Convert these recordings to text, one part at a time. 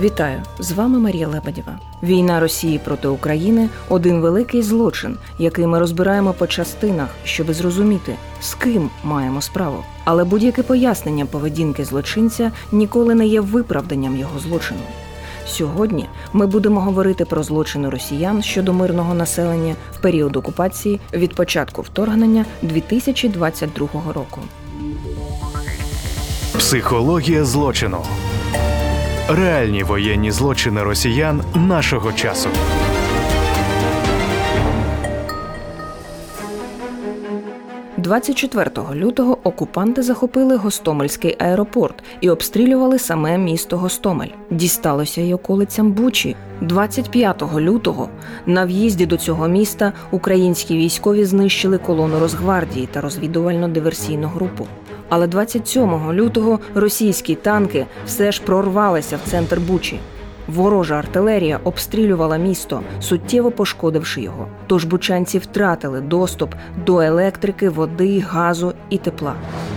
Вітаю! З вами Марія Лебедєва. Війна Росії проти України – один великий злочин, який ми розбираємо по частинах, щоб зрозуміти, з ким маємо справу. Але будь-яке пояснення поведінки злочинця ніколи не є виправданням його злочину. Сьогодні ми будемо говорити про злочини росіян щодо мирного населення в період окупації від початку вторгнення 2022 року. Психологія злочину. Реальні воєнні злочини росіян нашого часу. «24 лютого окупанти захопили Гостомельський аеропорт і обстрілювали саме місто Гостомель. Дісталося й околицям Бучі. 25 лютого на в'їзді до цього міста українські військові знищили колону Росгвардії та розвідувально-диверсійну групу. Але 27 лютого російські танки все ж прорвалися в центр Бучі. Ворожа артилерія обстрілювала місто, суттєво пошкодивши його. Тож бучанці втратили доступ до електрики, води, газу і тепла.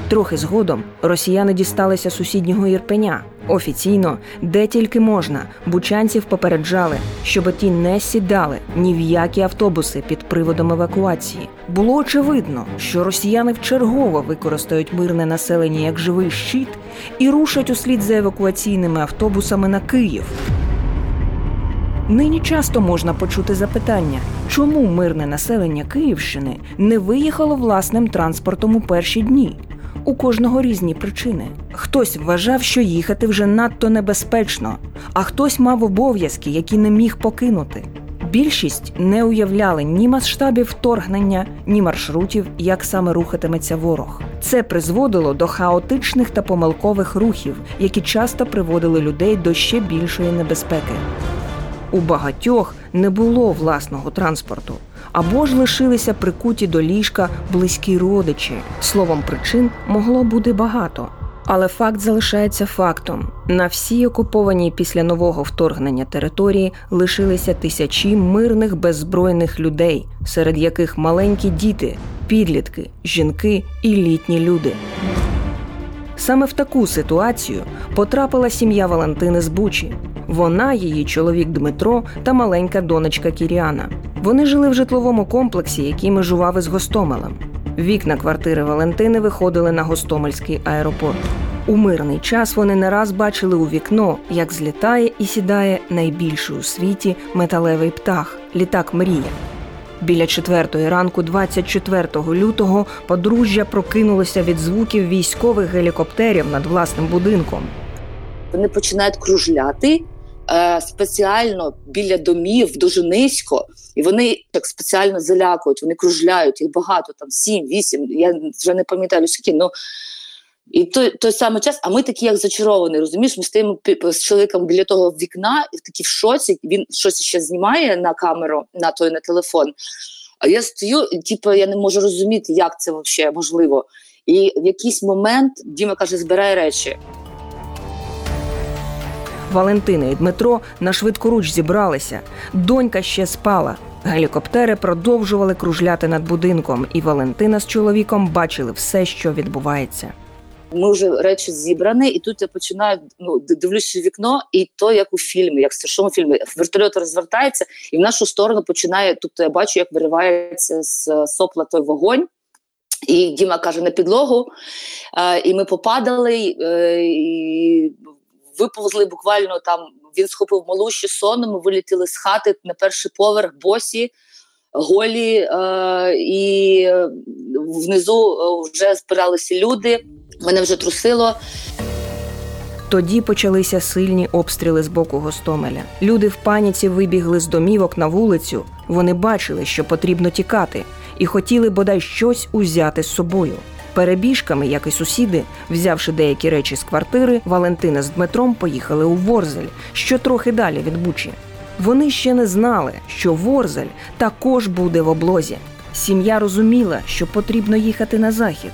Трохи згодом росіяни дісталися сусіднього Ірпеня. Офіційно, де тільки можна, бучанців попереджали, щоб ті не сідали ні в які автобуси під приводом евакуації. Було очевидно, що росіяни вчергово використають мирне населення як живий щит і рушать услід за евакуаційними автобусами на Київ. Нині часто можна почути запитання, чому мирне населення Київщини не виїхало власним транспортом у перші дні? У кожного різні причини. Хтось вважав, що їхати вже надто небезпечно, а хтось мав обов'язки, які не міг покинути. Більшість не уявляли ні масштабів вторгнення, ні маршрутів, як саме рухатиметься ворог. Це призводило до хаотичних та помилкових рухів, які часто приводили людей до ще більшої небезпеки. У багатьох не було власного транспорту. Або ж лишилися прикуті до ліжка близькі родичі. Словом, причин могло бути багато. Але факт залишається фактом. На всій окупованій після нового вторгнення території лишилися тисячі мирних беззбройних людей, серед яких маленькі діти, підлітки, жінки і літні люди. Саме в таку ситуацію потрапила сім'я Валентини з Бучі. Вона, її чоловік Дмитро та маленька донечка Кіріана. Вони жили в житловому комплексі, який межував із Гостомелем. Вікна квартири Валентини виходили на Гостомельський аеропорт. У мирний час вони не раз бачили у вікно, як злітає і сідає найбільший у світі металевий птах – літак «Мрія». Біля 4-ї ранку 24 лютого подружжя прокинулося від звуків військових гелікоптерів над власним будинком. Вони починають кружляти спеціально біля домів, дуже низько. І вони так спеціально залякують, вони кружляють, їх багато, там 7-8, я вже не пам'ятаю, скільки, ну. І той самий час, а ми такі як зачаровані, розумієш, ми стоїмо з чоловіком біля того вікна, і такі в шоці, він щось ще знімає на камеру, на телефон. А я стою, і, я не можу розуміти, як це взагалі можливо. І в якийсь момент Діма каже, збирай речі. Валентина і Дмитро нашвидкоруч зібралися. Донька ще спала. Гелікоптери продовжували кружляти над будинком, і Валентина з чоловіком бачили все, що відбувається. Ми вже речі зібрані, і тут я починаю, дивлюся в вікно, і то, як у фільмі, як в страшному фільмі. Вертольот розвертається, і в нашу сторону починає, тобто я бачу, як виривається з сопла той вогонь. І Діма каже, на підлогу. І ми попадали, і виповзли буквально там, він схопив малу ще сонну, ми вилетіли з хати на перший поверх, босі, голі, і внизу вже збиралися люди, мене вже трусило. Тоді почалися сильні обстріли з боку Гостомеля. Люди в паніці вибігли з домівок на вулицю, вони бачили, що потрібно тікати, і хотіли бодай щось узяти з собою. Перебіжками, як і сусіди, взявши деякі речі з квартири, Валентина з Дмитром поїхали у Ворзель, що трохи далі від Бучі. Вони ще не знали, що Ворзель також буде в облозі. Сім'я розуміла, що потрібно їхати на захід,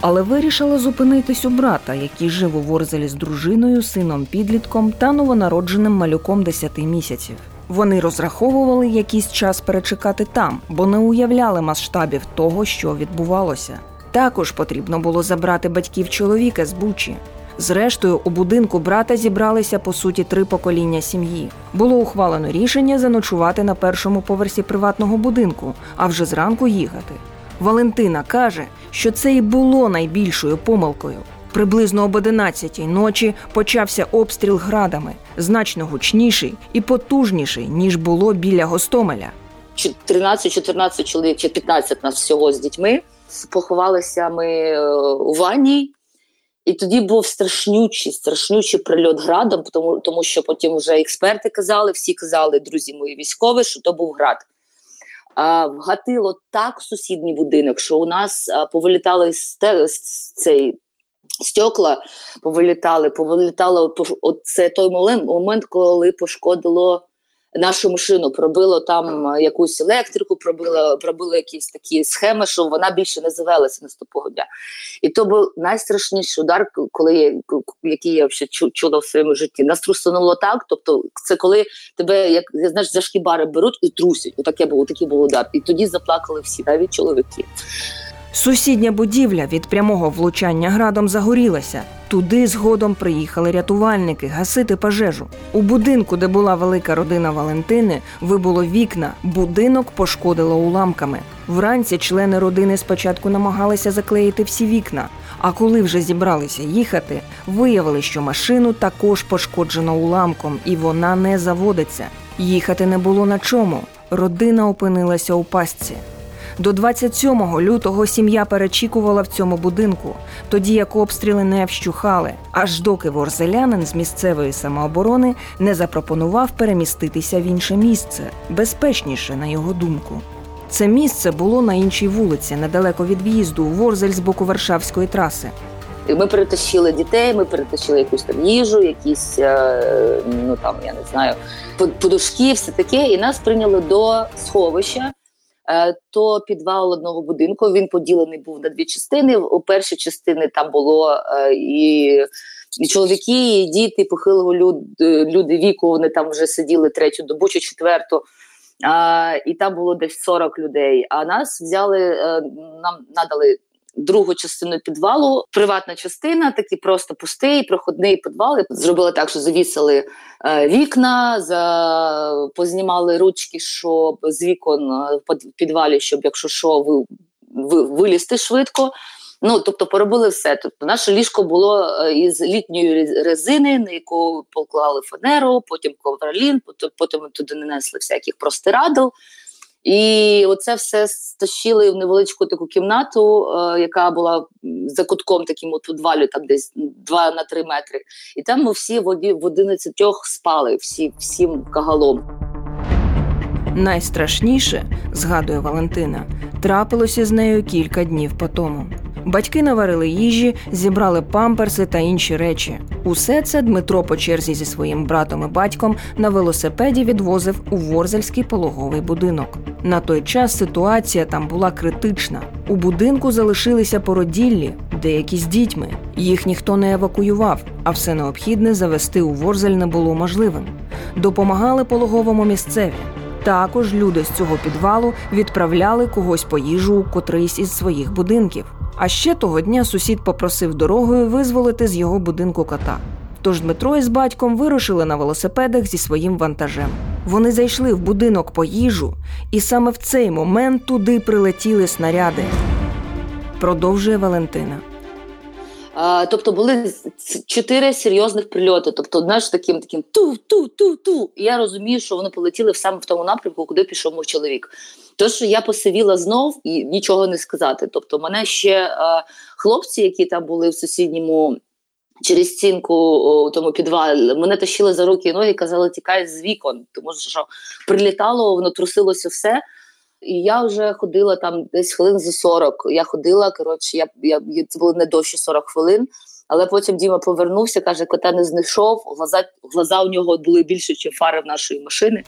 але вирішила зупинитись у брата, який жив у Ворзелі з дружиною, сином-підлітком та новонародженим малюком 10 місяців. Вони розраховували якийсь час перечекати там, бо не уявляли масштабів того, що відбувалося. Також потрібно було забрати батьків чоловіка з Бучі. Зрештою, у будинку брата зібралися, по суті, 3 покоління сім'ї. Було ухвалено рішення заночувати на першому поверсі приватного будинку, а вже зранку їхати. Валентина каже, що це і було найбільшою помилкою. Приблизно об 11-й ночі почався обстріл градами, значно гучніший і потужніший, ніж було біля Гостомеля. 13-14 чоловік, чи 15 нас всього з дітьми. Поховалися ми у ванні, і тоді був страшнючий прильот градом, тому що потім вже експерти казали, всі казали, друзі мої військові, що то був град. Вгатило так сусідній будинок, що у нас повилітали стекла, повилітало. Це той момент, коли пошкодило нашу машину, пробило там якусь електрику, пробило якісь такі схеми, що вона більше не завелася наступного дня. І то був найстрашніший удар, який я ще чула в своєму житті. Нас трусануло так, тобто це коли тебе, як знаєш, за шкібари беруть і трусять. Такий був удар. І тоді заплакали всі, навіть чоловіки. Сусідня будівля від прямого влучання градом загорілася. Туди згодом приїхали рятувальники гасити пожежу. У будинку, де була велика родина Валентини, вибило вікна. Будинок пошкодило уламками. Вранці члени родини спочатку намагалися заклеїти всі вікна. А коли вже зібралися їхати, виявили, що машину також пошкоджено уламком, і вона не заводиться. Їхати не було на чому. Родина опинилася у пастці. До 27 лютого сім'я перечікувала в цьому будинку, тоді як обстріли не вщухали, аж доки ворзелянин з місцевої самооборони не запропонував переміститися в інше місце, безпечніше, на його думку. Це місце було на іншій вулиці, недалеко від в'їзду у Ворзель з боку Варшавської траси. Ми перетащили дітей, ми перетащили якусь там їжу, якісь, я не знаю, подушки, все таке, і нас прийняли до сховища. То підвал одного будинку, він поділений був на 2 частини. У першій частині там було і чоловіки, і діти, похилого люди віку, вони там вже сиділи 3-ю добу чи 4-ту, і там було десь 40 людей. А нас нам надали другу частину підвалу, приватна частина, такий просто пустий, проходний підвал. Зробили так, що завісили вікна, познімали ручки, щоб з вікон в підвалі, щоб якщо що, вилізти швидко. Тобто поробили все. Тобто наше ліжко було із літньої резини, на яку поклали фанеру, потім ковролін, потім туди нанесли всяких простирадл. І оце все стащили в невеличку таку кімнату, яка була за кутком таким от підвалю, там десь 2 на 3 метри. І там ми всі в 11 спали, всім кагалом. Найстрашніше, згадує Валентина, трапилося з нею кілька днів потому. Батьки наварили їжі, зібрали памперси та інші речі. Усе це Дмитро по черзі зі своїм братом і батьком на велосипеді відвозив у Ворзельський пологовий будинок. На той час ситуація там була критична. У будинку залишилися породіллі, деякі з дітьми. Їх ніхто не евакуював, а все необхідне завести у Ворзель не було можливим. Допомагали пологовому місцеві. Також люди з цього підвалу відправляли когось по їжу у котрийсь із своїх будинків. А ще того дня сусід попросив дорогою визволити з його будинку кота. Тож Дмитро із батьком вирушили на велосипедах зі своїм вантажем. Вони зайшли в будинок по їжу, і саме в цей момент туди прилетіли снаряди. Продовжує Валентина. Тобто були 4 серйозних прильоти. Тобто, знаєш, таким ту-ту-ту-ту. І я розумію, що вони полетіли саме в тому напрямку, куди пішов мій чоловік. Тож я посивіла знов і нічого не сказати. Тобто мене ще хлопці, які там були в сусідньому через стінку у тому підвалі, мене тащили за руки і ноги і казали, тікай з вікон. Тому що прилітало, воно трусилося все. І я вже ходила там десь хвилин за 40. Я ходила, це було не довше 40 хвилин. Але потім Діма повернувся, каже, кота не знайшов. Глаза у нього були більше, ніж фари в нашої машини.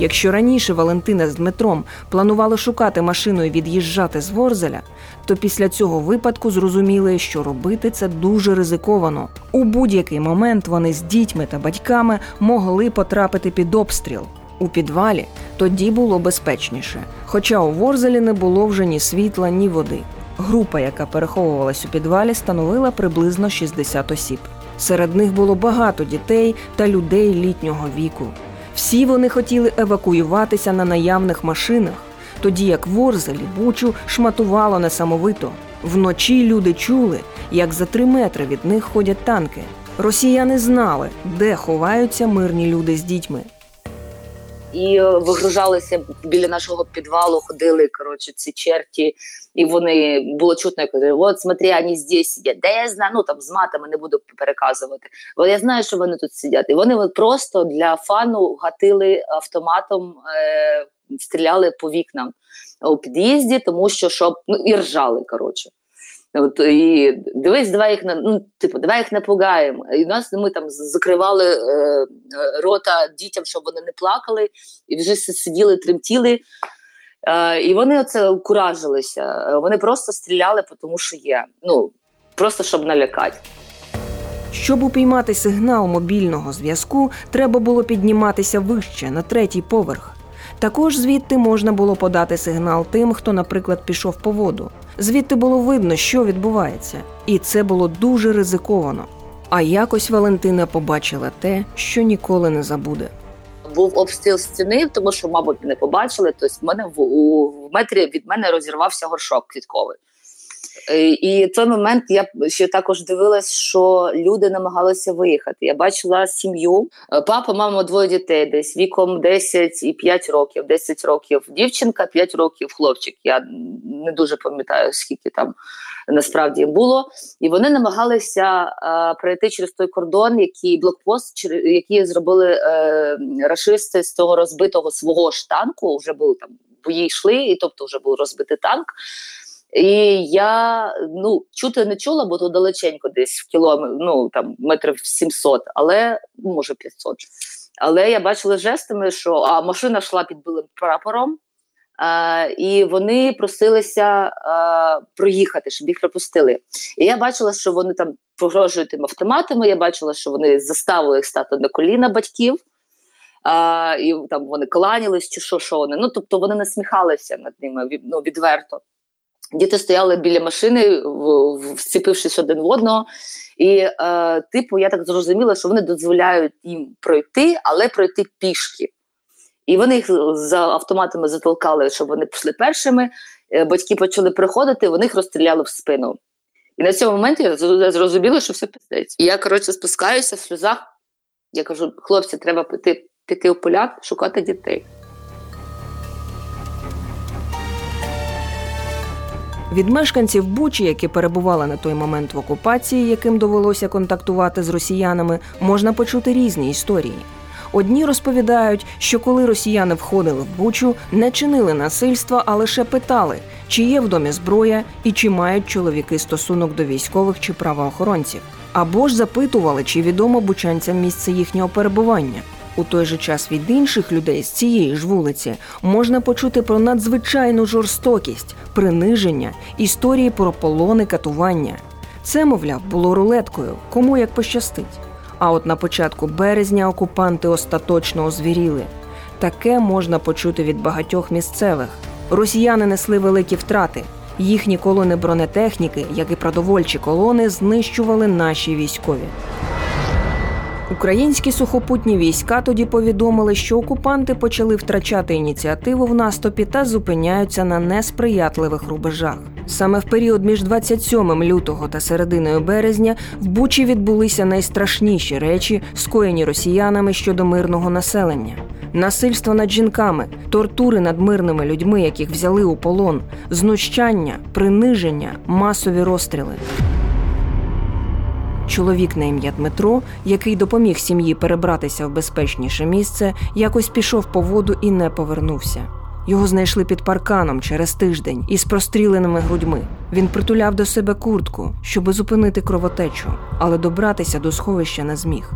Якщо раніше Валентина з Дмитром планували шукати машину і від'їжджати з Ворзеля, то після цього випадку зрозуміли, що робити це дуже ризиковано. У будь-який момент вони з дітьми та батьками могли потрапити під обстріл. У підвалі тоді було безпечніше, хоча у Ворзелі не було вже ні світла, ні води. Група, яка переховувалась у підвалі, становила приблизно 60 осіб. Серед них було багато дітей та людей літнього віку. Всі вони хотіли евакуюватися на наявних машинах, тоді як Ворзель і Бучу шматувало несамовито. Вночі люди чули, як за 3 метри від них ходять танки. Росіяни знали, де ховаються мирні люди з дітьми. І вигружалися біля нашого підвалу, ходили, коротше, ці черті, і вони, було чутно, я кажу, от, смотри, вони здесь сидять. Де я знаю, ну, там, з матами не буду переказувати. Бо я знаю, що вони тут сидять. І вони просто для фану гатили автоматом, стріляли по вікнам у під'їзді, тому що, щоб, ну, і ржали, коротше. От, і дивись, давай їх напугаємо. І ми там закривали рота дітям, щоб вони не плакали, і вже сиділи, тремтіли. І вони оце куражилися. Вони просто стріляли, тому що є. Ну, просто, щоб налякати. Щоб упіймати сигнал мобільного зв'язку, треба було підніматися вище, на 3-й поверх. Також звідти можна було подати сигнал тим, хто, наприклад, пішов по воду. Звідти було видно, що відбувається. І це було дуже ризиковано. А якось Валентина побачила те, що ніколи не забуде. Був обстріл стіни, тому що, мабуть, не побачили. Тобто в мене в метрі від мене розірвався горшок квітковий. І в той момент я ще також дивилась, що люди намагалися виїхати. Я бачила сім'ю. Папа, мама, 2 дітей десь, віком 10 і 5 років. 10 років дівчинка, 5 років хлопчик. Я не дуже пам'ятаю, скільки там насправді було. І вони намагалися пройти через той кордон, який блокпост, який зробили рашисти з того розбитого свого ж танку. Вже були там, бої йшли, і тобто вже був розбитий танк. І я, ну, чути не чула, бо то далеченько десь в кілометр, ну, там, метрів 700, але, може, 500. Але я бачила жестами, що машина йшла під білим прапором, і вони просилися проїхати, щоб їх пропустили. І я бачила, що вони там погрожують тим автоматами, я бачила, що вони заставили їх стати на коліна батьків, і там вони кланялись, чи що вони. Ну, тобто вони насміхалися над ними, ну, відверто. Діти стояли біля машини, вціпившись один в одного, і, типу, я так зрозуміла, що вони дозволяють їм пройти, але пройти пішки. І вони їх за автоматами затолкали, щоб вони пішли першими, батьки почали приходити, вони їх розстріляли в спину. І на цьому моменті я зрозуміла, що все піздець. І я, коротше, спускаюся в сльозах, я кажу, хлопці, треба піти в поля, шукати дітей. Від мешканців Бучі, які перебували на той момент в окупації, яким довелося контактувати з росіянами, можна почути різні історії. Одні розповідають, що коли росіяни входили в Бучу, не чинили насильства, а лише питали, чи є в домі зброя і чи мають чоловіки стосунок до військових чи правоохоронців. Або ж запитували, чи відомо бучанцям місце їхнього перебування. У той же час від інших людей з цієї ж вулиці можна почути про надзвичайну жорстокість, приниження, історії про полони, катування. Це, мовляв, було рулеткою, кому як пощастить. А от на початку березня окупанти остаточно озвіріли. Таке можна почути від багатьох місцевих. Росіяни несли великі втрати. Їхні колони бронетехніки, як і продовольчі колони, знищували наші військові. Українські сухопутні війська тоді повідомили, що окупанти почали втрачати ініціативу в наступі та зупиняються на несприятливих рубежах. Саме в період між 27 лютого та серединою березня в Бучі відбулися найстрашніші речі, скоєні росіянами щодо мирного населення. Насильство над жінками, тортури над мирними людьми, яких взяли у полон, знущання, приниження, масові розстріли. Чоловік на ім'я Дмитро, який допоміг сім'ї перебратися в безпечніше місце, якось пішов по воду і не повернувся. Його знайшли під парканом через тиждень із простріленими грудьми. Він притуляв до себе куртку, щоби зупинити кровотечу, але добратися до сховища не зміг.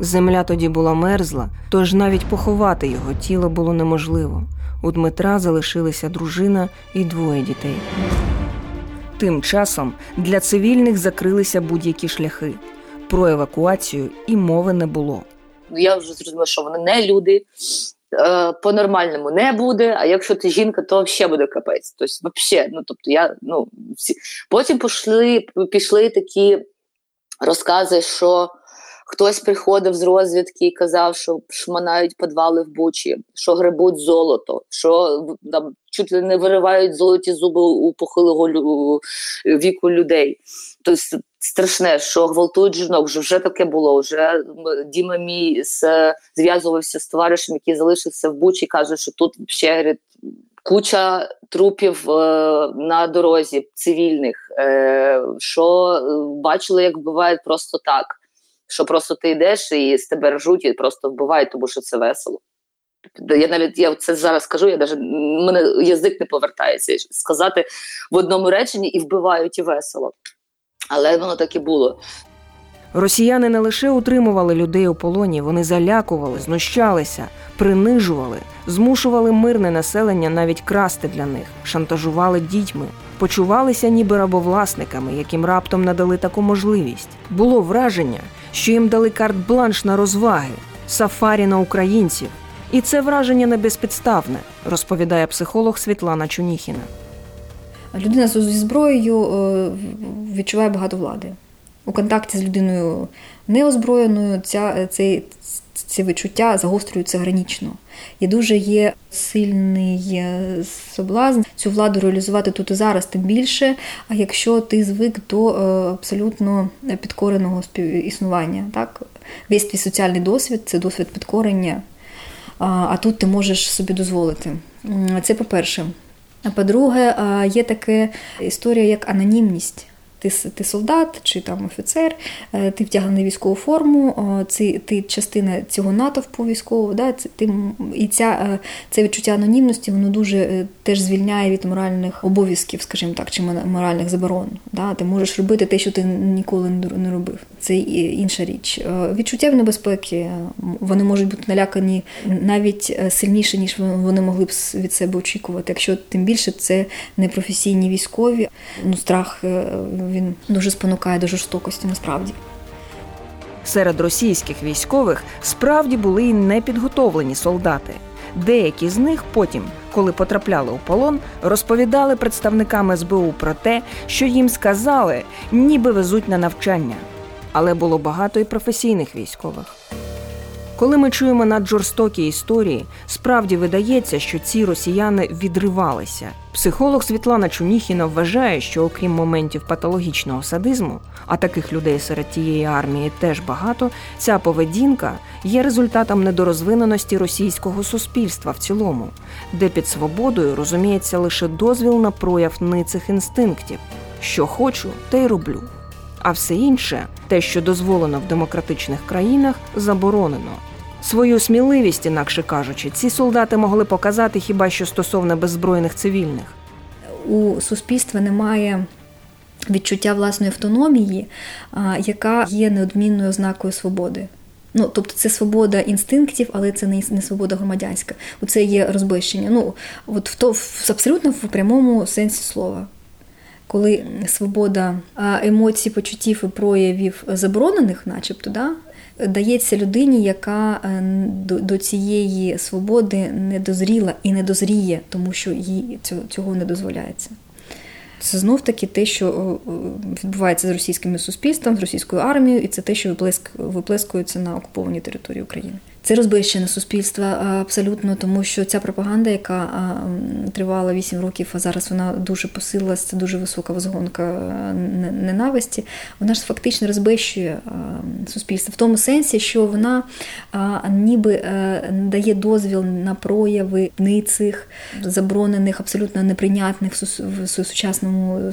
Земля тоді була мерзла, тож навіть поховати його тіло було неможливо. У Дмитра залишилися дружина і 2 дітей. Тим часом для цивільних закрилися будь-які шляхи. Про евакуацію і мови не було. Я вже зрозуміла, що вони не люди, по-нормальному не буде, а якщо ти жінка, то ще буде капець. Тобто, взагалі, Потім пішли такі розкази, що хтось приходив з розвідки і казав, що шманають підвали в Бучі, що гребуть золото, що там чуть ли не виривають золоті зуби у похилого віку людей. Тобто страшне, що гвалтують жінок, вже таке було. Вже Діма мій зв'язувався з товаришем, який залишився в Бучі, каже, що тут ще куча трупів на дорозі цивільних, що бачили, як вбивають просто так. Що просто ти йдеш і з тебе ржуть і просто вбивають, тому що це весело. Я це зараз кажу, у мене язик не повертається сказати в одному реченні і вбивають, і весело. Але воно так і було. Росіяни не лише утримували людей у полоні, вони залякували, знущалися, принижували, змушували мирне населення навіть красти для них, шантажували дітьми. Почувалися ніби рабовласниками, яким раптом надали таку можливість. Було враження, що їм дали карт-бланш на розваги, сафарі на українців. І це враження не безпідставне, розповідає психолог Світлана Чуніхіна. Людина зі зброєю відчуває багато влади. У контакті з людиною неозброєною ці відчуття загострюються гранично. І дуже є сильний соблазн цю владу реалізувати тут і зараз, тим більше, а якщо ти звик до абсолютно підкореного існування. Так? Весь твій соціальний досвід – це досвід підкорення, а тут ти можеш собі дозволити. Це по-перше. А по-друге, є така історія, як анонімність. Ти солдат чи там офіцер, ти втягнений в військову форму, ти частина цього натовпу військового, да, це відчуття анонімності, воно дуже теж звільняє від моральних обов'язків, скажімо так, чи моральних заборон. Да, ти можеш робити те, що ти ніколи не робив. Це інша річ. Відчуття небезпеки, вони можуть бути налякані навіть сильніше, ніж вони могли б від себе очікувати. Якщо тим більше це непрофесійні військові, страх він дуже спонукає до жорстокості, насправді. Серед російських військових справді були й непідготовлені солдати. Деякі з них потім, коли потрапляли у полон, розповідали представникам СБУ про те, що їм сказали, ніби везуть на навчання. Але було багато і професійних військових. Коли ми чуємо наджорстокі історії, справді видається, що ці росіяни відривалися. Психолог Світлана Чуніхіна вважає, що окрім моментів патологічного садизму, а таких людей серед тієї армії теж багато, ця поведінка є результатом недорозвиненості російського суспільства в цілому, де під свободою розуміється лише дозвіл на прояв ницих інстинктів. Що хочу, те й роблю. А все інше, те, що дозволено в демократичних країнах, заборонено. Свою сміливість, інакше кажучи, ці солдати могли показати хіба що стосовно беззбройних цивільних. У суспільства немає відчуття власної автономії, яка є неодмінною ознакою свободи. Тобто це свобода інстинктів, але це не свобода громадянська. Оце є розбищення. Абсолютно в прямому сенсі слова. Коли свобода емоцій, почуттів і проявів заборонених, начебто, дається людині, яка до цієї свободи не дозріла і не дозріє, тому що їй цього не дозволяється. Це знов-таки те, що відбувається з російським суспільством, з російською армією, і це те, що виплескується на окупованій території України. Це розбищене суспільство абсолютно, тому що ця пропаганда, яка тривала 8 років, а зараз вона дуже посилилась, це дуже висока возгонка ненависті, вона ж фактично розбищує суспільство. В тому сенсі, що вона ніби дає дозвіл на прояви ницих, заборонених, абсолютно неприйнятних в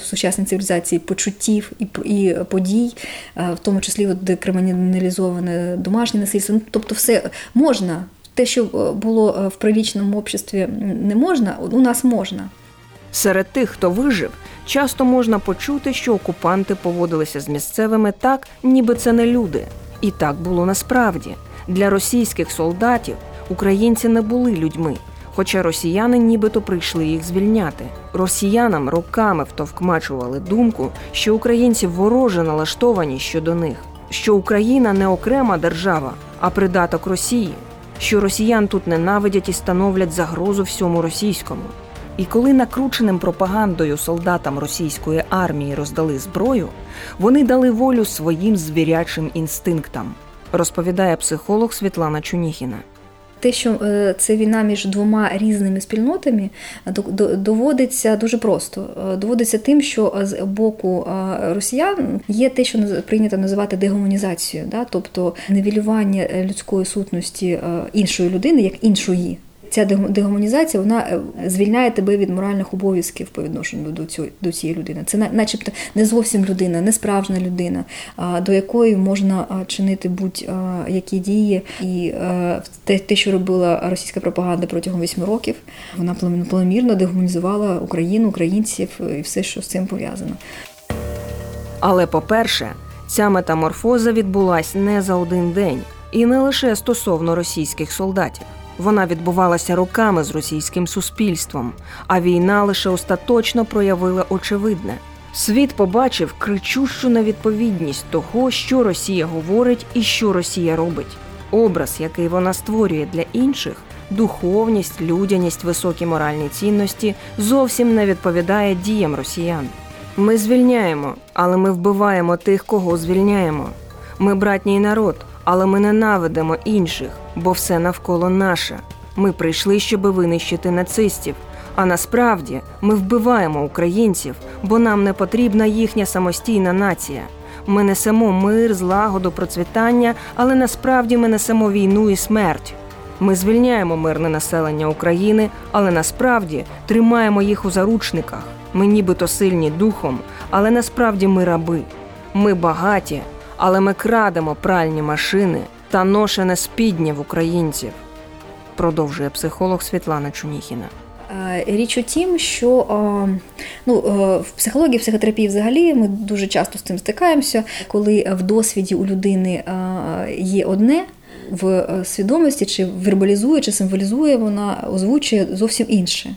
сучасній цивілізації почуттів і подій, в тому числі декриміналізоване домашнє насильство. Тобто все можна. Те, що було в прилічному обществі не можна, у нас можна. Серед тих, хто вижив, часто можна почути, що окупанти поводилися з місцевими так, ніби це не люди. І так було насправді. Для російських солдатів українці не були людьми, хоча росіяни нібито прийшли їх звільняти. Росіянам роками втовкмачували думку, що українці вороже налаштовані щодо них, що Україна не окрема держава, а придаток Росії. що росіян тут ненавидять і становлять загрозу всьому російському. І коли накрученим пропагандою солдатам російської армії роздали зброю, вони дали волю своїм звірячим інстинктам, розповідає психолог Світлана Чуніхіна. Те, що це війна між двома різними спільнотами, доводиться дуже просто. Доводиться тим, що з боку росіян є те, що прийнято називати дегуманізацією, тобто нівелювання людської сутності іншої людини як іншої. Ця дегуманізація, вона звільняє тебе від моральних обов'язків по відношенню до цієї людини. Це начебто не зовсім людина, не справжня людина, до якої можна чинити будь-які дії. І те, що робила російська пропаганда протягом 8 років, вона планомірно дегуманізувала Україну, українців і все, що з цим пов'язано. Але, по-перше, ця метаморфоза відбулась не за один день. І не лише стосовно російських солдатів. Вона відбувалася роками з російським суспільством, а війна лише остаточно проявила очевидне. Світ побачив кричущу невідповідність того, що Росія говорить і що Росія робить. Образ, який вона створює для інших, духовність, людяність, високі моральні цінності зовсім не відповідає діям росіян. Ми звільняємо, але ми вбиваємо тих, кого звільняємо. Ми братній народ, але ми ненавидимо інших, бо все навколо наше. Ми прийшли, щоб винищити нацистів. А насправді ми вбиваємо українців, бо нам не потрібна їхня самостійна нація. Ми несемо мир, злагоду, процвітання, але насправді ми несемо війну і смерть. Ми звільняємо мирне населення України, але насправді тримаємо їх у заручниках. Ми нібито сильні духом, але насправді ми раби. Ми багаті, але ми крадемо пральні машини та ношене спідня в українців, продовжує психолог Світлана Чуніхіна. Річ у тім, що в психології, психотерапії взагалі ми дуже часто з цим стикаємося, коли в досвіді у людини є одне, в свідомості чи вербалізує, чи символізує вона, озвучує зовсім інше.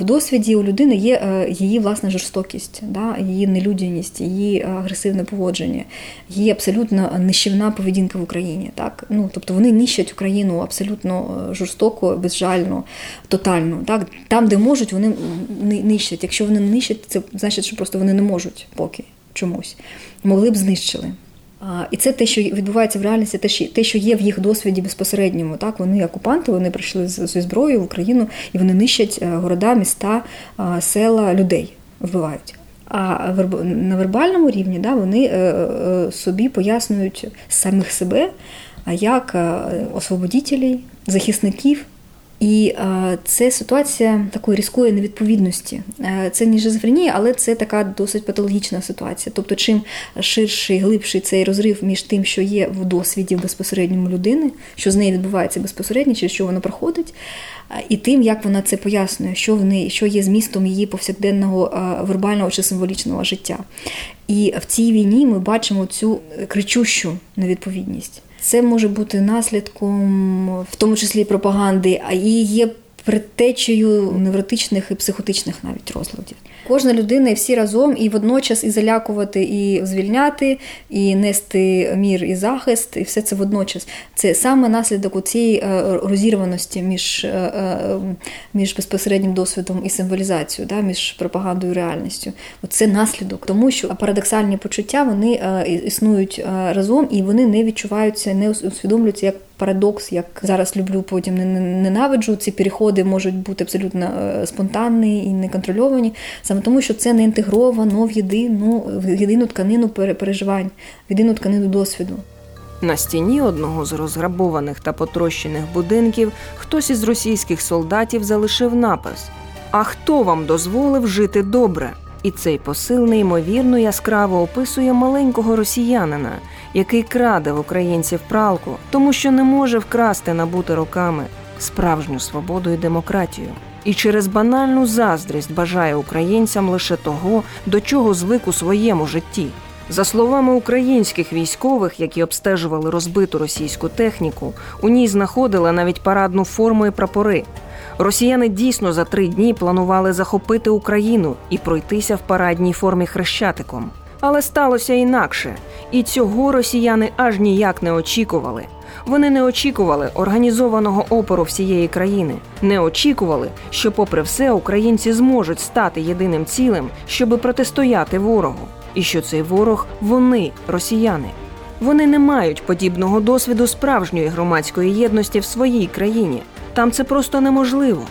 В досвіді у людини є її власна жорстокість, її нелюдяність, її агресивне поводження, її абсолютно нищівна поведінка в Україні. Так? Тобто вони нищать Україну абсолютно жорстоко, безжально, тотально. Так? Там, де можуть, вони нищать. Якщо вони не нищать, це значить, що просто вони не можуть поки чомусь. Могли б знищили. І це те, що відбувається в реальності, те, що є в їх досвіді безпосередньому. Так, вони окупанти, вони прийшли зі зброєю в Україну, і вони нищать города, міста, села, людей вбивають. А на вербальному рівні вони собі пояснюють самих себе як освободителів, захисників. І це ситуація такої різкої невідповідності. Це не шизофренія, але це така досить патологічна ситуація. Тобто чим ширший, глибший цей розрив між тим, що є в досвіді в безпосередньому людини, що з нею відбувається безпосередньо, через що вона проходить, і тим, як вона це пояснює, що є змістом її повсякденного вербального чи символічного життя. І в цій війні ми бачимо цю кричущу невідповідність. Це може бути наслідком, в тому числі, пропаганди, а і є предтечею невротичних і психотичних навіть розладів. Кожна людина і всі разом, і водночас і залякувати, і звільняти, і нести мір і захист, і все це водночас. Це саме наслідок цієї розірваності між безпосереднім досвідом і символізацією, між пропагандою і реальністю. Це наслідок, тому що парадоксальні почуття, вони існують разом, і вони не відчуваються, не усвідомлюються як парадокс, як зараз люблю, потім ненавиджу. Ці переходи можуть бути абсолютно спонтанні і неконтрольовані, саме тому, що це не інтегровано в єдину тканину переживань, в єдину тканину досвіду. На стіні одного з розграбованих та потрощених будинків хтось із російських солдатів залишив напис «А хто вам дозволив жити добре?». І цей посил неймовірно яскраво описує маленького росіянина, який краде в українців пралку, тому що не може вкрасти набути роками справжню свободу і демократію. І через банальну заздрість бажає українцям лише того, до чого звик у своєму житті. За словами українських військових, які обстежували розбиту російську техніку, у ній знаходили навіть парадну форму і прапори. Росіяни дійсно за 3 дні планували захопити Україну і пройтися в парадній формі Хрещатиком. Але сталося інакше. І цього росіяни аж ніяк не очікували. Вони не очікували організованого опору всієї країни. Не очікували, що попри все українці зможуть стати єдиним цілим, щоби протистояти ворогу. І що цей ворог – вони, росіяни. Вони не мають подібного досвіду справжньої громадської єдності в своїй країні. Там це просто неможливо.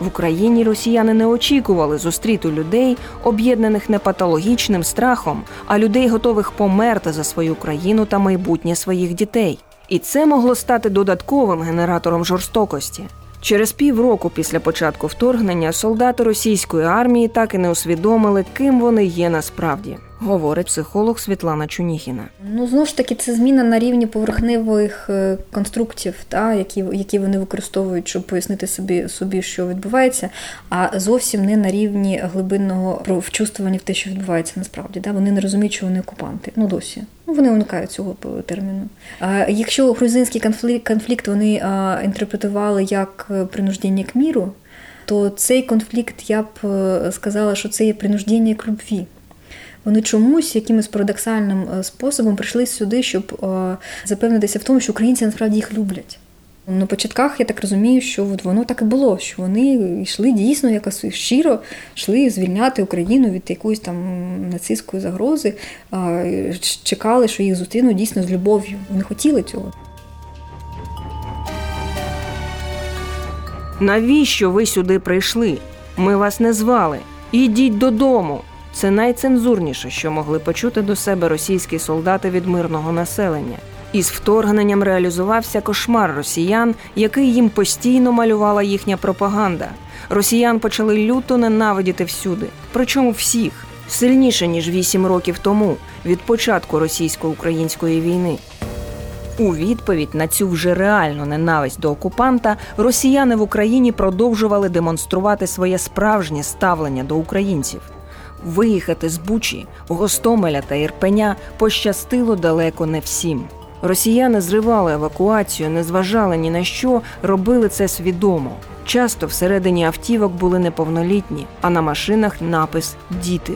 В Україні росіяни не очікували зустріти людей, об'єднаних не патологічним страхом, а людей, готових померти за свою країну та майбутнє своїх дітей. І це могло стати додатковим генератором жорстокості. Через півроку після початку вторгнення солдати російської армії так і не усвідомили, ким вони є насправді, говорить психолог Світлана Чуніхіна. Знову ж таки, це зміна на рівні поверхневих конструктів, які вони використовують, щоб пояснити собі, що відбувається, а зовсім не на рівні глибинного вчувствування в те, що відбувається насправді. Вони не розуміють, що вони окупанти. Досі. Вони уникають цього терміну. Якщо грузинський конфлікт вони інтерпретували як принуждення к міру, то цей конфлікт, я б сказала, що це є принуждення к любві. Вони чомусь якимось парадоксальним способом прийшли сюди, щоб запевнитися в тому, що українці насправді їх люблять. На початках, я так розумію, що воно так і було, що вони йшли дійсно якось щиро, йшли звільняти Україну від якоїсь там нацистської загрози, чекали, що їх зустрінуть дійсно з любов'ю. Вони хотіли цього. Навіщо ви сюди прийшли? Ми вас не звали. Ідіть додому. Це найцензурніше, що могли почути до себе російські солдати від мирного населення. Із вторгненням реалізувався кошмар росіян, який їм постійно малювала їхня пропаганда. Росіян почали люто ненавидіти всюди, причому всіх, сильніше, ніж 8 років тому, від початку російсько-української війни. У відповідь на цю вже реальну ненависть до окупанта росіяни в Україні продовжували демонструвати своє справжнє ставлення до українців. Виїхати з Бучі, Гостомеля та Ірпеня пощастило далеко не всім. Росіяни зривали евакуацію, не зважали ні на що, робили це свідомо. Часто всередині автівок були неповнолітні, а на машинах напис «Діти».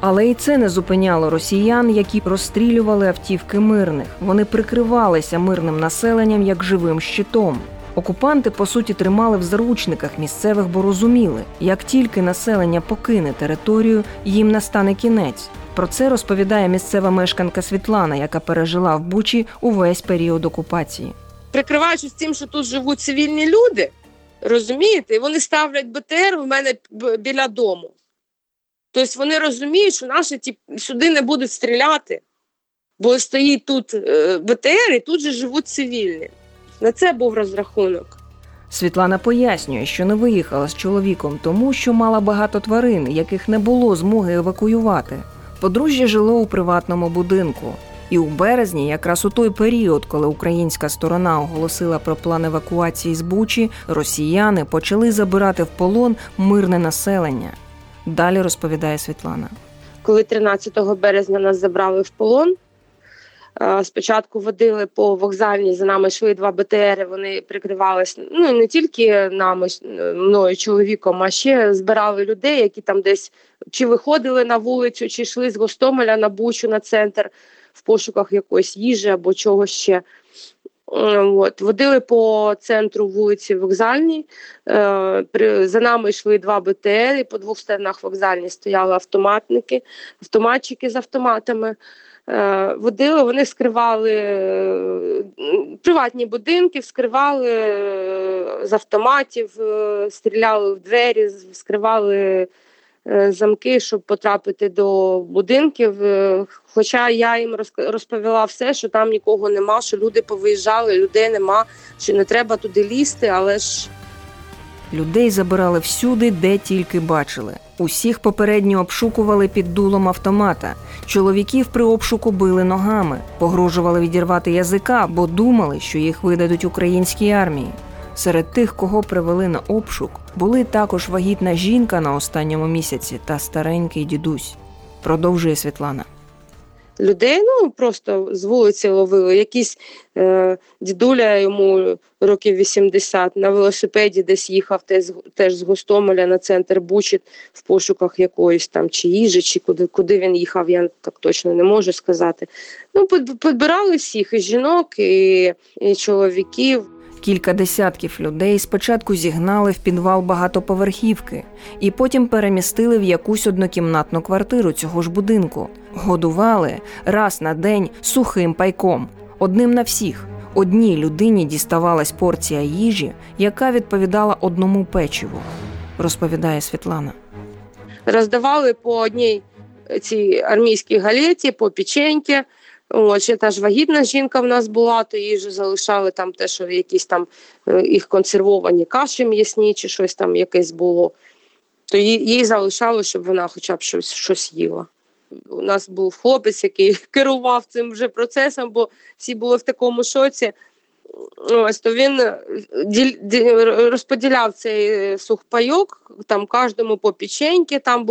Але і це не зупиняло росіян, які розстрілювали автівки мирних. Вони прикривалися мирним населенням як живим щитом. Окупанти, по суті, тримали в заручниках місцевих, бо розуміли, як тільки населення покине територію, їм настане кінець. Про це розповідає місцева мешканка Світлана, яка пережила в Бучі увесь період окупації. Прикриваючись тим, що тут живуть цивільні люди, розумієте, вони ставлять БТР в мене біля дому. Тобто вони розуміють, що наші сюди не будуть стріляти, бо стоїть тут БТР і тут же живуть цивільні. На це був розрахунок. Світлана пояснює, що не виїхала з чоловіком тому, що мала багато тварин, яких не було змоги евакуювати. Подружжя жило у приватному будинку. І у березні, якраз у той період, коли українська сторона оголосила про план евакуації з Бучі, росіяни почали забирати в полон мирне населення. Далі розповідає Світлана. Коли 13 березня нас забрали в полон, спочатку водили по вокзальні, за нами йшли 2 БТРи, вони прикривалися не тільки нами, мною, чоловіком, а ще збирали людей, які там десь чи виходили на вулицю, чи йшли з Гостомеля на Бучу, на центр, в пошуках якоїсь їжі або чого ще. Водили по центру вулиці Вокзальній, за нами йшли 2 БТРи, по 2 сторонах вокзальні стояли автоматчики з автоматами. Водили, вони вскривали приватні будинки, вскривали з автоматів, стріляли в двері, вскривали замки, щоб потрапити до будинків. Хоча я їм розповіла все, що там нікого нема, що люди повиїжджали, людей нема, що не треба туди лізти, але ж... Людей забирали всюди, де тільки бачили. Усіх попередньо обшукували під дулом автомата. Чоловіків при обшуку били ногами, погрожували відірвати язика, бо думали, що їх видадуть українській армії. Серед тих, кого привели на обшук, були також вагітна жінка на останньому місяці та старенький дідусь, продовжує Світлана. людей, ну просто з вулиці ловили. Якийсь дідуля, йому років 80, на велосипеді десь їхав теж з Гостомеля на центр Бучі в пошуках якоїсь там чи їжі, чи куди він їхав, я так точно не можу сказати. Ну, підбирали всіх, і жінок, і чоловіків. Кілька десятків людей спочатку зігнали в підвал багатоповерхівки і потім перемістили в якусь однокімнатну квартиру цього ж будинку. Годували раз на день сухим пайком. Одним на всіх. Одній людині діставалась порція їжі, яка відповідала одному печиву, розповідає Світлана. Роздавали по одній цій армійській галеті, по печеньки. От, ще та ж вагітна жінка в нас була, то їй вже залишали там те, що якісь там їх консервовані каші м'ясні чи щось там якесь було. То їй залишали, щоб вона хоча б щось їла. У нас був хлопець, який керував цим вже процесом, бо всі були в такому шоці. Ось, то він розподіляв цей сухпайок, там кожному по печеньки, там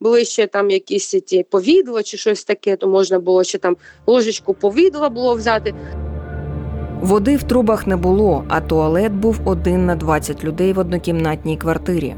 були ще там якісь ті повідла чи щось таке, то можна було ще там ложечку повідла було взяти. Води в трубах не було, а туалет був один на 20 людей в однокімнатній квартирі.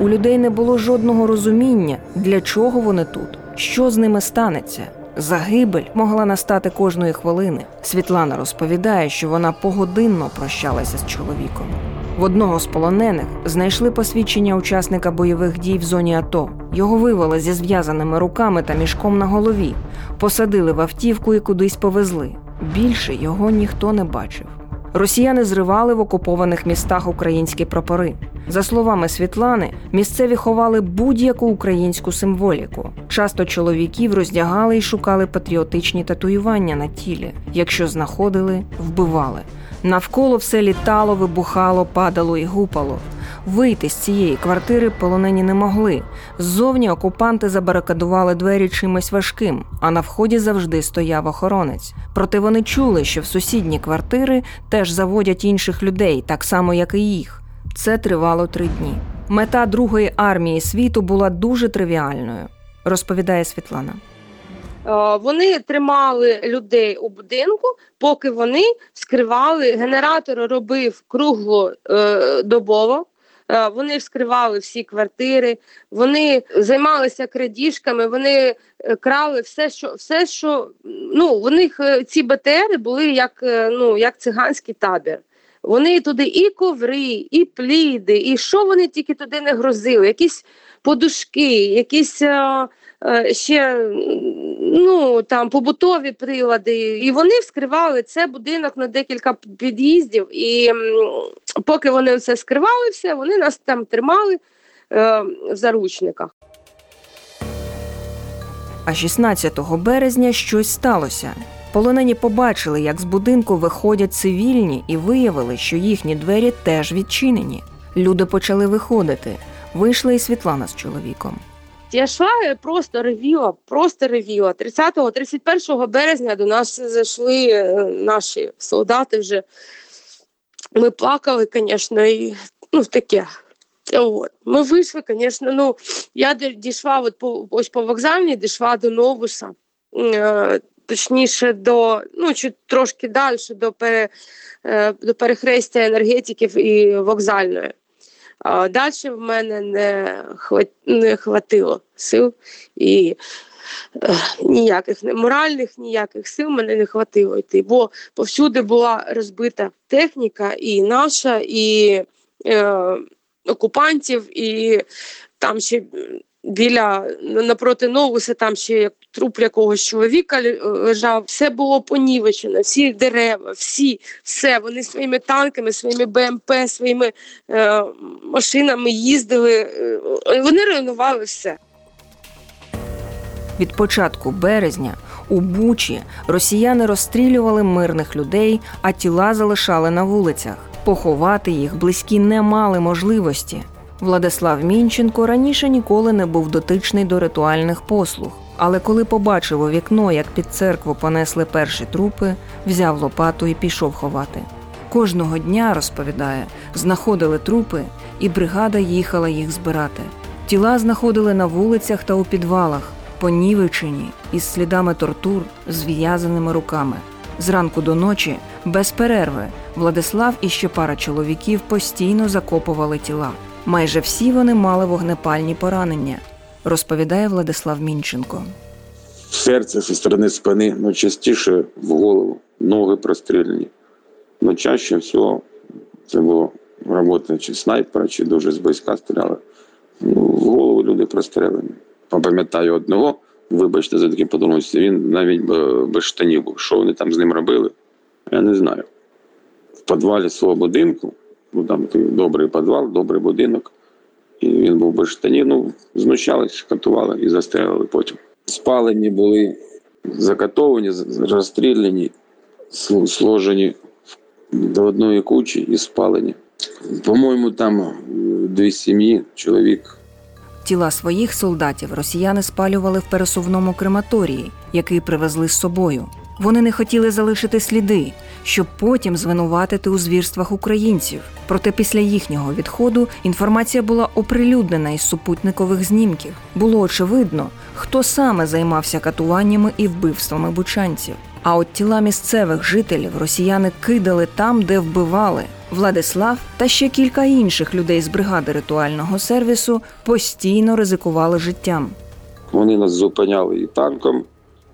У людей не було жодного розуміння, для чого вони тут, що з ними станеться. Загибель могла настати кожної хвилини. Світлана розповідає, що вона погодинно прощалася з чоловіком. В одного з полонених знайшли посвідчення учасника бойових дій в зоні АТО. Його вивели зі зв'язаними руками та мішком на голові, посадили в автівку і кудись повезли. Більше його ніхто не бачив. Росіяни зривали в окупованих містах українські прапори. За словами Світлани, місцеві ховали будь-яку українську символіку. Часто чоловіків роздягали і шукали патріотичні татуювання на тілі. Якщо знаходили, вбивали. Навколо все літало, вибухало, падало і гупало. Вийти з цієї квартири полонені не могли. Ззовні окупанти забарикадували двері чимось важким, а на вході завжди стояв охоронець. Проте вони чули, що в сусідні квартири теж заводять інших людей, так само, як і їх. Це тривало 3 дні. Мета Другої армії світу була дуже тривіальною, розповідає Світлана. Вони тримали людей у будинку, поки вони вскривали. Генератор робив круглодобово. Вони вскривали всі квартири, вони займалися крадіжками, вони крали все, що ну, у них ці БТРи були як циганський табір. Вони туди і коври, і пліди, і що вони тільки туди не грозили, якісь подушки, якісь ще побутові прилади. І вони вскривали це будинок на декілька під'їздів. І поки вони це скривали все, вони нас там тримали в заручниках. А 16 березня щось сталося. Полонені побачили, як з будинку виходять цивільні, і виявили, що їхні двері теж відчинені. Люди почали виходити. Вийшла і Світлана з чоловіком. Я йшла, просто ревіла. 31 березня до нас зайшли наші солдати вже. Ми плакали, звісно, і таке. От. Ми вийшли, звісно, я дійшла по вокзальній, дійшла до Новуса. Точніше, чи трошки далі, до перехрестя енергетиків і вокзальної. А далі в мене не хватило сил, і ніяких моральних, ніяких сил мене не хватило йти, бо повсюди була розбита техніка, і наша, і окупантів, і там ще напроти Новуса, там ще труп якогось чоловіка лежав. Все було понівечено, всі дерева, все. Вони своїми танками, своїми БМП, своїми машинами їздили. Вони руйнували все. Від початку березня у Бучі росіяни розстрілювали мирних людей, а тіла залишали на вулицях. Поховати їх близькі не мали можливості. Владислав Мінченко раніше ніколи не був дотичний до ритуальних послуг, але коли побачив у вікно, як під церкву понесли перші трупи, взяв лопату і пішов ховати. Кожного дня, розповідає, знаходили трупи, і бригада їхала їх збирати. Тіла знаходили на вулицях та у підвалах. понівечені, із слідами тортур, зв'язаними руками. Зранку до ночі, без перерви, Владислав і ще пара чоловіків постійно закопували тіла. Майже всі вони мали вогнепальні поранення, розповідає Владислав Мінченко. Серце зі сторони спини, частіше в голову, ноги прострілені. Чаще всього це було робота чи снайпера, чи дуже зблизька стріляли. В голову люди прострілені. Пам'ятаю одного, вибачте за такі подробиці, він навіть без штанів був. Що вони там з ним робили, я не знаю. В підвалі свого будинку, там добрий підвал, добрий будинок, і він був без штанів, знущались, катували і застрелили потім. Спалені були, закатовані, розстріляні, сложені до одної кучі і спалені. По-моєму, там 2 сім'ї, чоловік. Тіла своїх солдатів росіяни спалювали в пересувному крематорії, який привезли з собою. Вони не хотіли залишити сліди, щоб потім звинуватити у звірствах українців. Проте після їхнього відходу інформація була оприлюднена із супутникових знімків. Було очевидно, хто саме займався катуваннями і вбивствами бучанців. А от тіла місцевих жителів росіяни кидали там, де вбивали. Владислав та ще кілька інших людей з бригади ритуального сервісу постійно ризикували життям. Вони нас зупиняли і танком,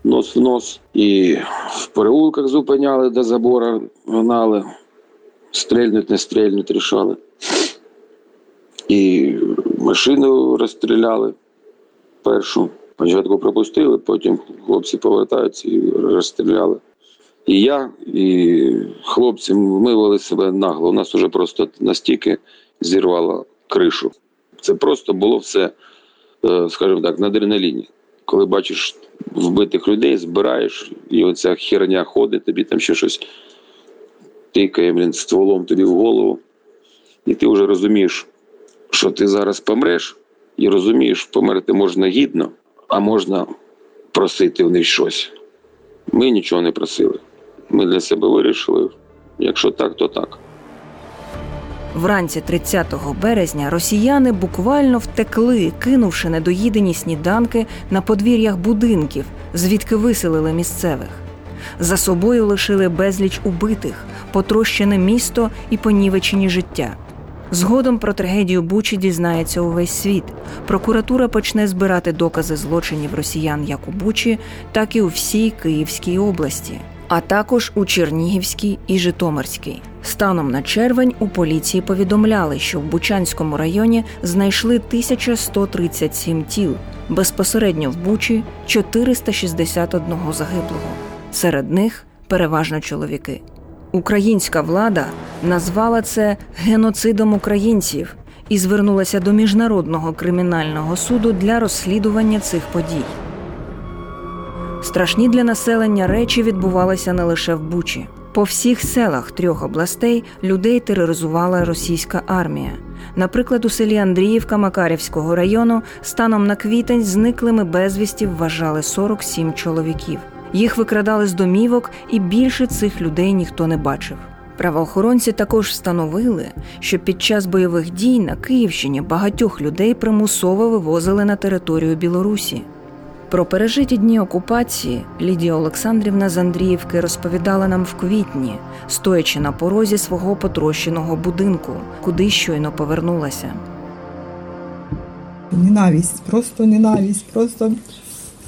нос в нос, і в переулках зупиняли, до забора гнали, стрельнуть, не стрельнуть, рішали. І машину розстріляли першу. Спочатку пропустили, потім хлопці повертаються і розстріляли. І я, і хлопці, ми вели себе нагло. У нас вже просто настільки зірвало кришу. Це просто було все, скажімо так, на адреналіні. Коли бачиш вбитих людей, збираєш, і оця херня ходить, тобі там ще щось тикає, стволом тобі в голову. І ти вже розумієш, що ти зараз помреш, і розумієш, померти можна гідно, а можна просити в них щось. Ми нічого не просили. Ми для себе вирішили, якщо так, то так. Вранці 30 березня росіяни буквально втекли, кинувши недоїдені сніданки на подвір'ях будинків, звідки виселили місцевих. За собою лишили безліч убитих, потрощене місто і понівечені життя. Згодом про трагедію Бучі дізнається увесь світ. Прокуратура почне збирати докази злочинів росіян як у Бучі, так і у всій Київській області, а також у Чернігівській і Житомирській. Станом на червень у поліції повідомляли, що в Бучанському районі знайшли 1137 тіл, безпосередньо в Бучі – 461 загиблого. Серед них переважно чоловіки. Українська влада назвала це геноцидом українців і звернулася до Міжнародного кримінального суду для розслідування цих подій. Страшні для населення речі відбувалися не лише в Бучі. По всіх селах 3 областей людей тероризувала російська армія. Наприклад, у селі Андріївка Макарівського району станом на квітень зниклими безвісті вважали 47 чоловіків. Їх викрадали з домівок, і більше цих людей ніхто не бачив. Правоохоронці також встановили, що під час бойових дій на Київщині багатьох людей примусово вивозили на територію Білорусі. Про пережиті дні окупації Лідія Олександрівна з Андріївки розповідала нам в квітні, стоячи на порозі свого потрощеного будинку, куди щойно повернулася. Ненависть, просто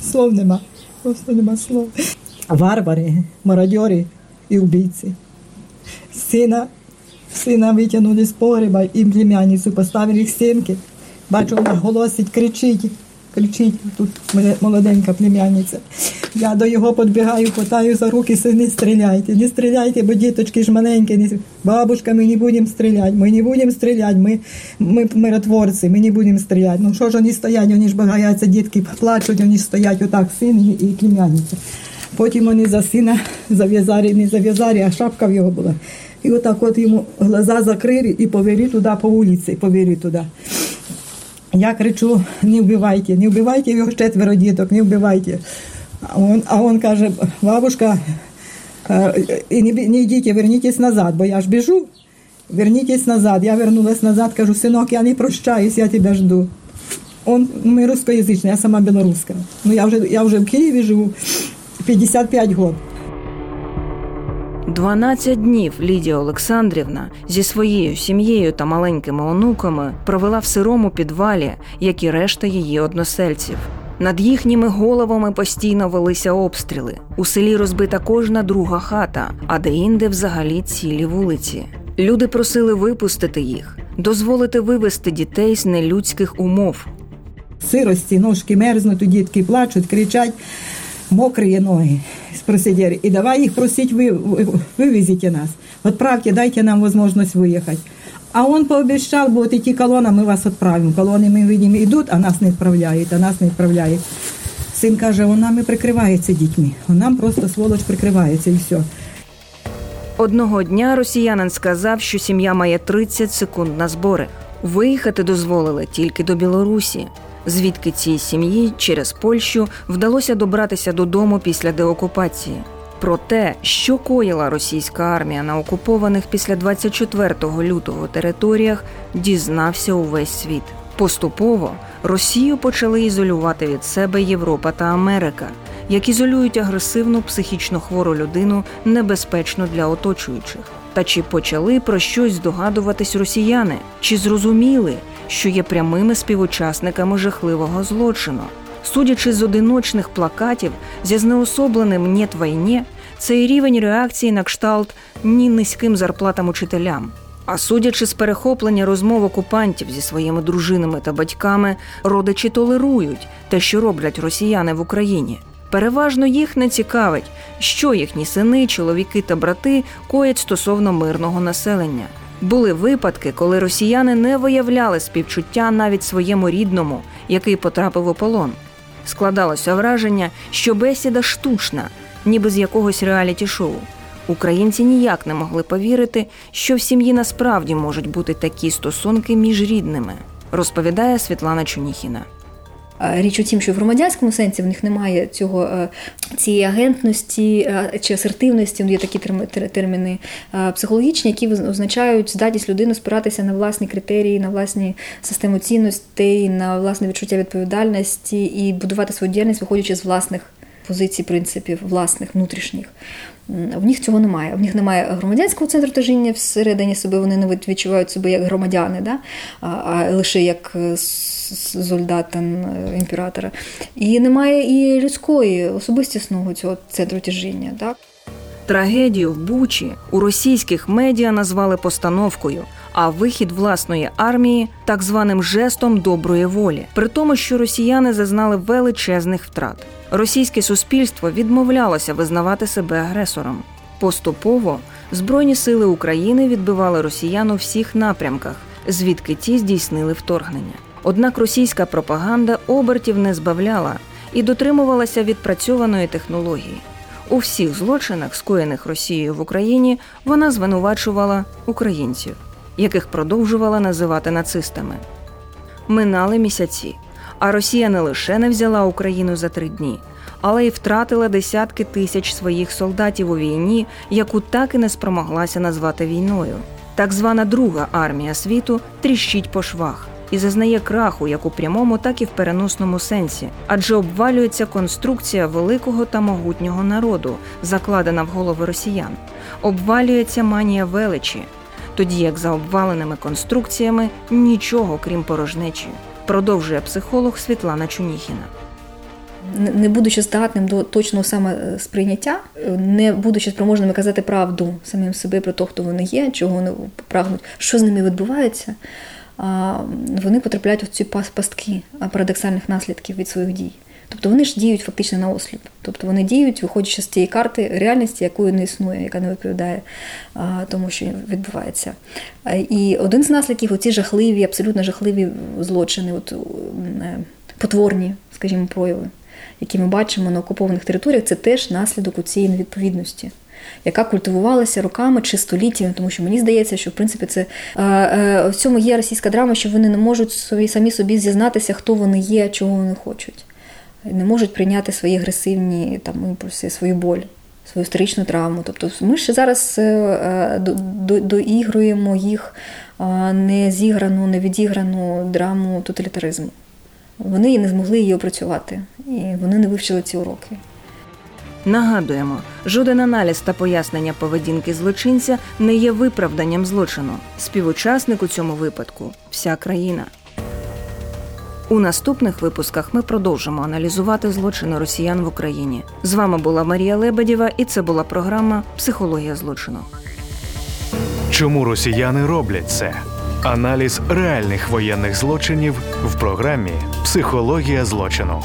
слов нема. Просто нема слов. Варвари, мародьори і вбивці. Сина витягнули з погреба і племянницю поставили в стінки. Бачу, вона голосить, кричить. Тут молоденька племянниця. Я до його підбігаю, хватаю за руки, не стріляйте, бо діточки ж маленькі. Бабушка, ми не будемо стріляти, ми миротворці, ми не будемо стріляти. Що ж вони стоять, вони ж багаються, дітки плачуть, вони ж стоять отак, син і племянниця. Потім вони за сина не зав'язали, а шапка в його була. І отак йому глаза закрили і повели туди по вулиці, Я кричу, не вбивайте, його 4 діток, не вбивайте. А він каже, бабушка, не йдіть, вернітесь назад, бо я ж біжу, вернітесь назад. Я вернулась назад, кажу, синок, я не прощаюсь, я тебе жду. мы русскоязычные, я сама белорусская. Но я уже в Киеве живу 55 год. 12 днів Лідія Олександрівна зі своєю сім'єю та маленькими онуками провела в сирому підвалі, як і решта її односельців. Над їхніми головами постійно велися обстріли. У селі розбита кожна друга хата, а деінде взагалі цілі вулиці. Люди просили випустити їх, дозволити вивезти дітей з нелюдських умов. Сирості, ножки мерзнуть, дітки плачуть, кричать. Мокрые ноги просидели. И давай их просить, вывезите нас. Отправьте, дайте нам возможность выехать. А он пообещал, будет идти колонна, мы вас отправим. Колонны мы видим идут, а нас не отправляют, Сын каже, он нами прикривається дітьми. Он нам просто, сволоч, прикривається, і все. Одного дня росіянин сказав, що сім'я має 30 секунд на збори. Виїхати дозволили тільки до Білорусі. Звідки цій сім'ї через Польщу вдалося добратися додому після деокупації. Про те, що коїла російська армія на окупованих після 24 лютого територіях, дізнався увесь світ. Поступово Росію почали ізолювати від себе Європа та Америка, як ізолюють агресивну психічно хвору людину, небезпечну для оточуючих. Та чи почали про щось здогадуватись росіяни? Чи зрозуміли, що є прямими співучасниками жахливого злочину? Судячи з одиночних плакатів, зі знеособленим «Нєт війні», цей рівень реакції на кшталт «ні низьким зарплатам учителям». А судячи з перехоплення розмов окупантів зі своїми дружинами та батьками, родичі толерують те, що роблять росіяни в Україні. Переважно їх не цікавить, що їхні сини, чоловіки та брати коять стосовно мирного населення. Були випадки, коли росіяни не виявляли співчуття навіть своєму рідному, який потрапив у полон. Складалося враження, що бесіда штучна, ніби з якогось реаліті-шоу. Українці ніяк не могли повірити, що в сім'ї насправді можуть бути такі стосунки між рідними, розповідає Світлана Чуніхіна. Річ у тім, що в громадянському сенсі в них немає цієї агентності чи асертивності, є такі терміни психологічні, які означають здатність людини спиратися на власні критерії, на власні системи цінностей, на власне відчуття відповідальності і будувати свою діяльність, виходячи з власних позицій, принципів, власних, внутрішніх. В них цього немає. В них немає громадянського центру тяжіння всередині себе, вони не відчувають себе як громадяни, да? А лише як солдатан імператора. І немає і людської, особистісного цього центру тяжіння. Да? Трагедію в Бучі у російських медіа назвали постановкою, а вихід власної армії – так званим жестом доброї волі, при тому, що росіяни зазнали величезних втрат. Російське суспільство відмовлялося визнавати себе агресором. Поступово Збройні сили України відбивали росіян у всіх напрямках, звідки ті здійснили вторгнення. Однак російська пропаганда обертів не збавляла і дотримувалася відпрацьованої технології. У всіх злочинах, скоєних Росією в Україні, вона звинувачувала українців, яких продовжувала називати нацистами. Минали місяці, а Росія не лише не взяла Україну за 3 дні, але й втратила десятки тисяч своїх солдатів у війні, яку так і не спромоглася назвати війною. Так звана друга армія світу тріщить по швах і зазнає краху як у прямому, так і в переносному сенсі, адже обвалюється конструкція великого та могутнього народу, закладена в голови росіян. Обвалюється манія величі, тоді як за обваленими конструкціями нічого, крім порожнечі, продовжує психолог Світлана Чуніхіна. Не будучи здатним до точного самосприйняття, не будучи спроможними казати правду самим собі про те, хто вони є, чого вони прагнуть, що з ними відбувається, вони потрапляють у ці пастки парадоксальних наслідків від своїх дій. Тобто вони ж діють фактично на осліп. Тобто вони діють, виходячи з тієї карти реальності, якої не існує, яка не відповідає тому, що відбувається. І один з наслідків – оці жахливі, абсолютно жахливі злочини, потворні, скажімо, прояви, які ми бачимо на окупованих територіях, це теж наслідок цієї невідповідності, яка культивувалася роками чи століттями, тому що мені здається, що в принципі це в цьому є російська драма, що вони не можуть самі собі зізнатися, хто вони є, чого вони хочуть. Не можуть прийняти свої агресивні імпульси, свою боль, свою історичну травму. Тобто ми ще зараз доігруємо їх незіграну, невідіграну драму тоталітаризму. Вони не змогли її опрацювати, і вони не вивчили ці уроки. Нагадуємо, жоден аналіз та пояснення поведінки злочинця не є виправданням злочину. Співучасник у цьому випадку – вся країна. У наступних випусках ми продовжимо аналізувати злочини росіян в Україні. З вами була Марія Лебедєва, і це була програма «Психологія злочину». Чому росіяни роблять це? Аналіз реальних воєнних злочинів в програмі «Психологія злочину».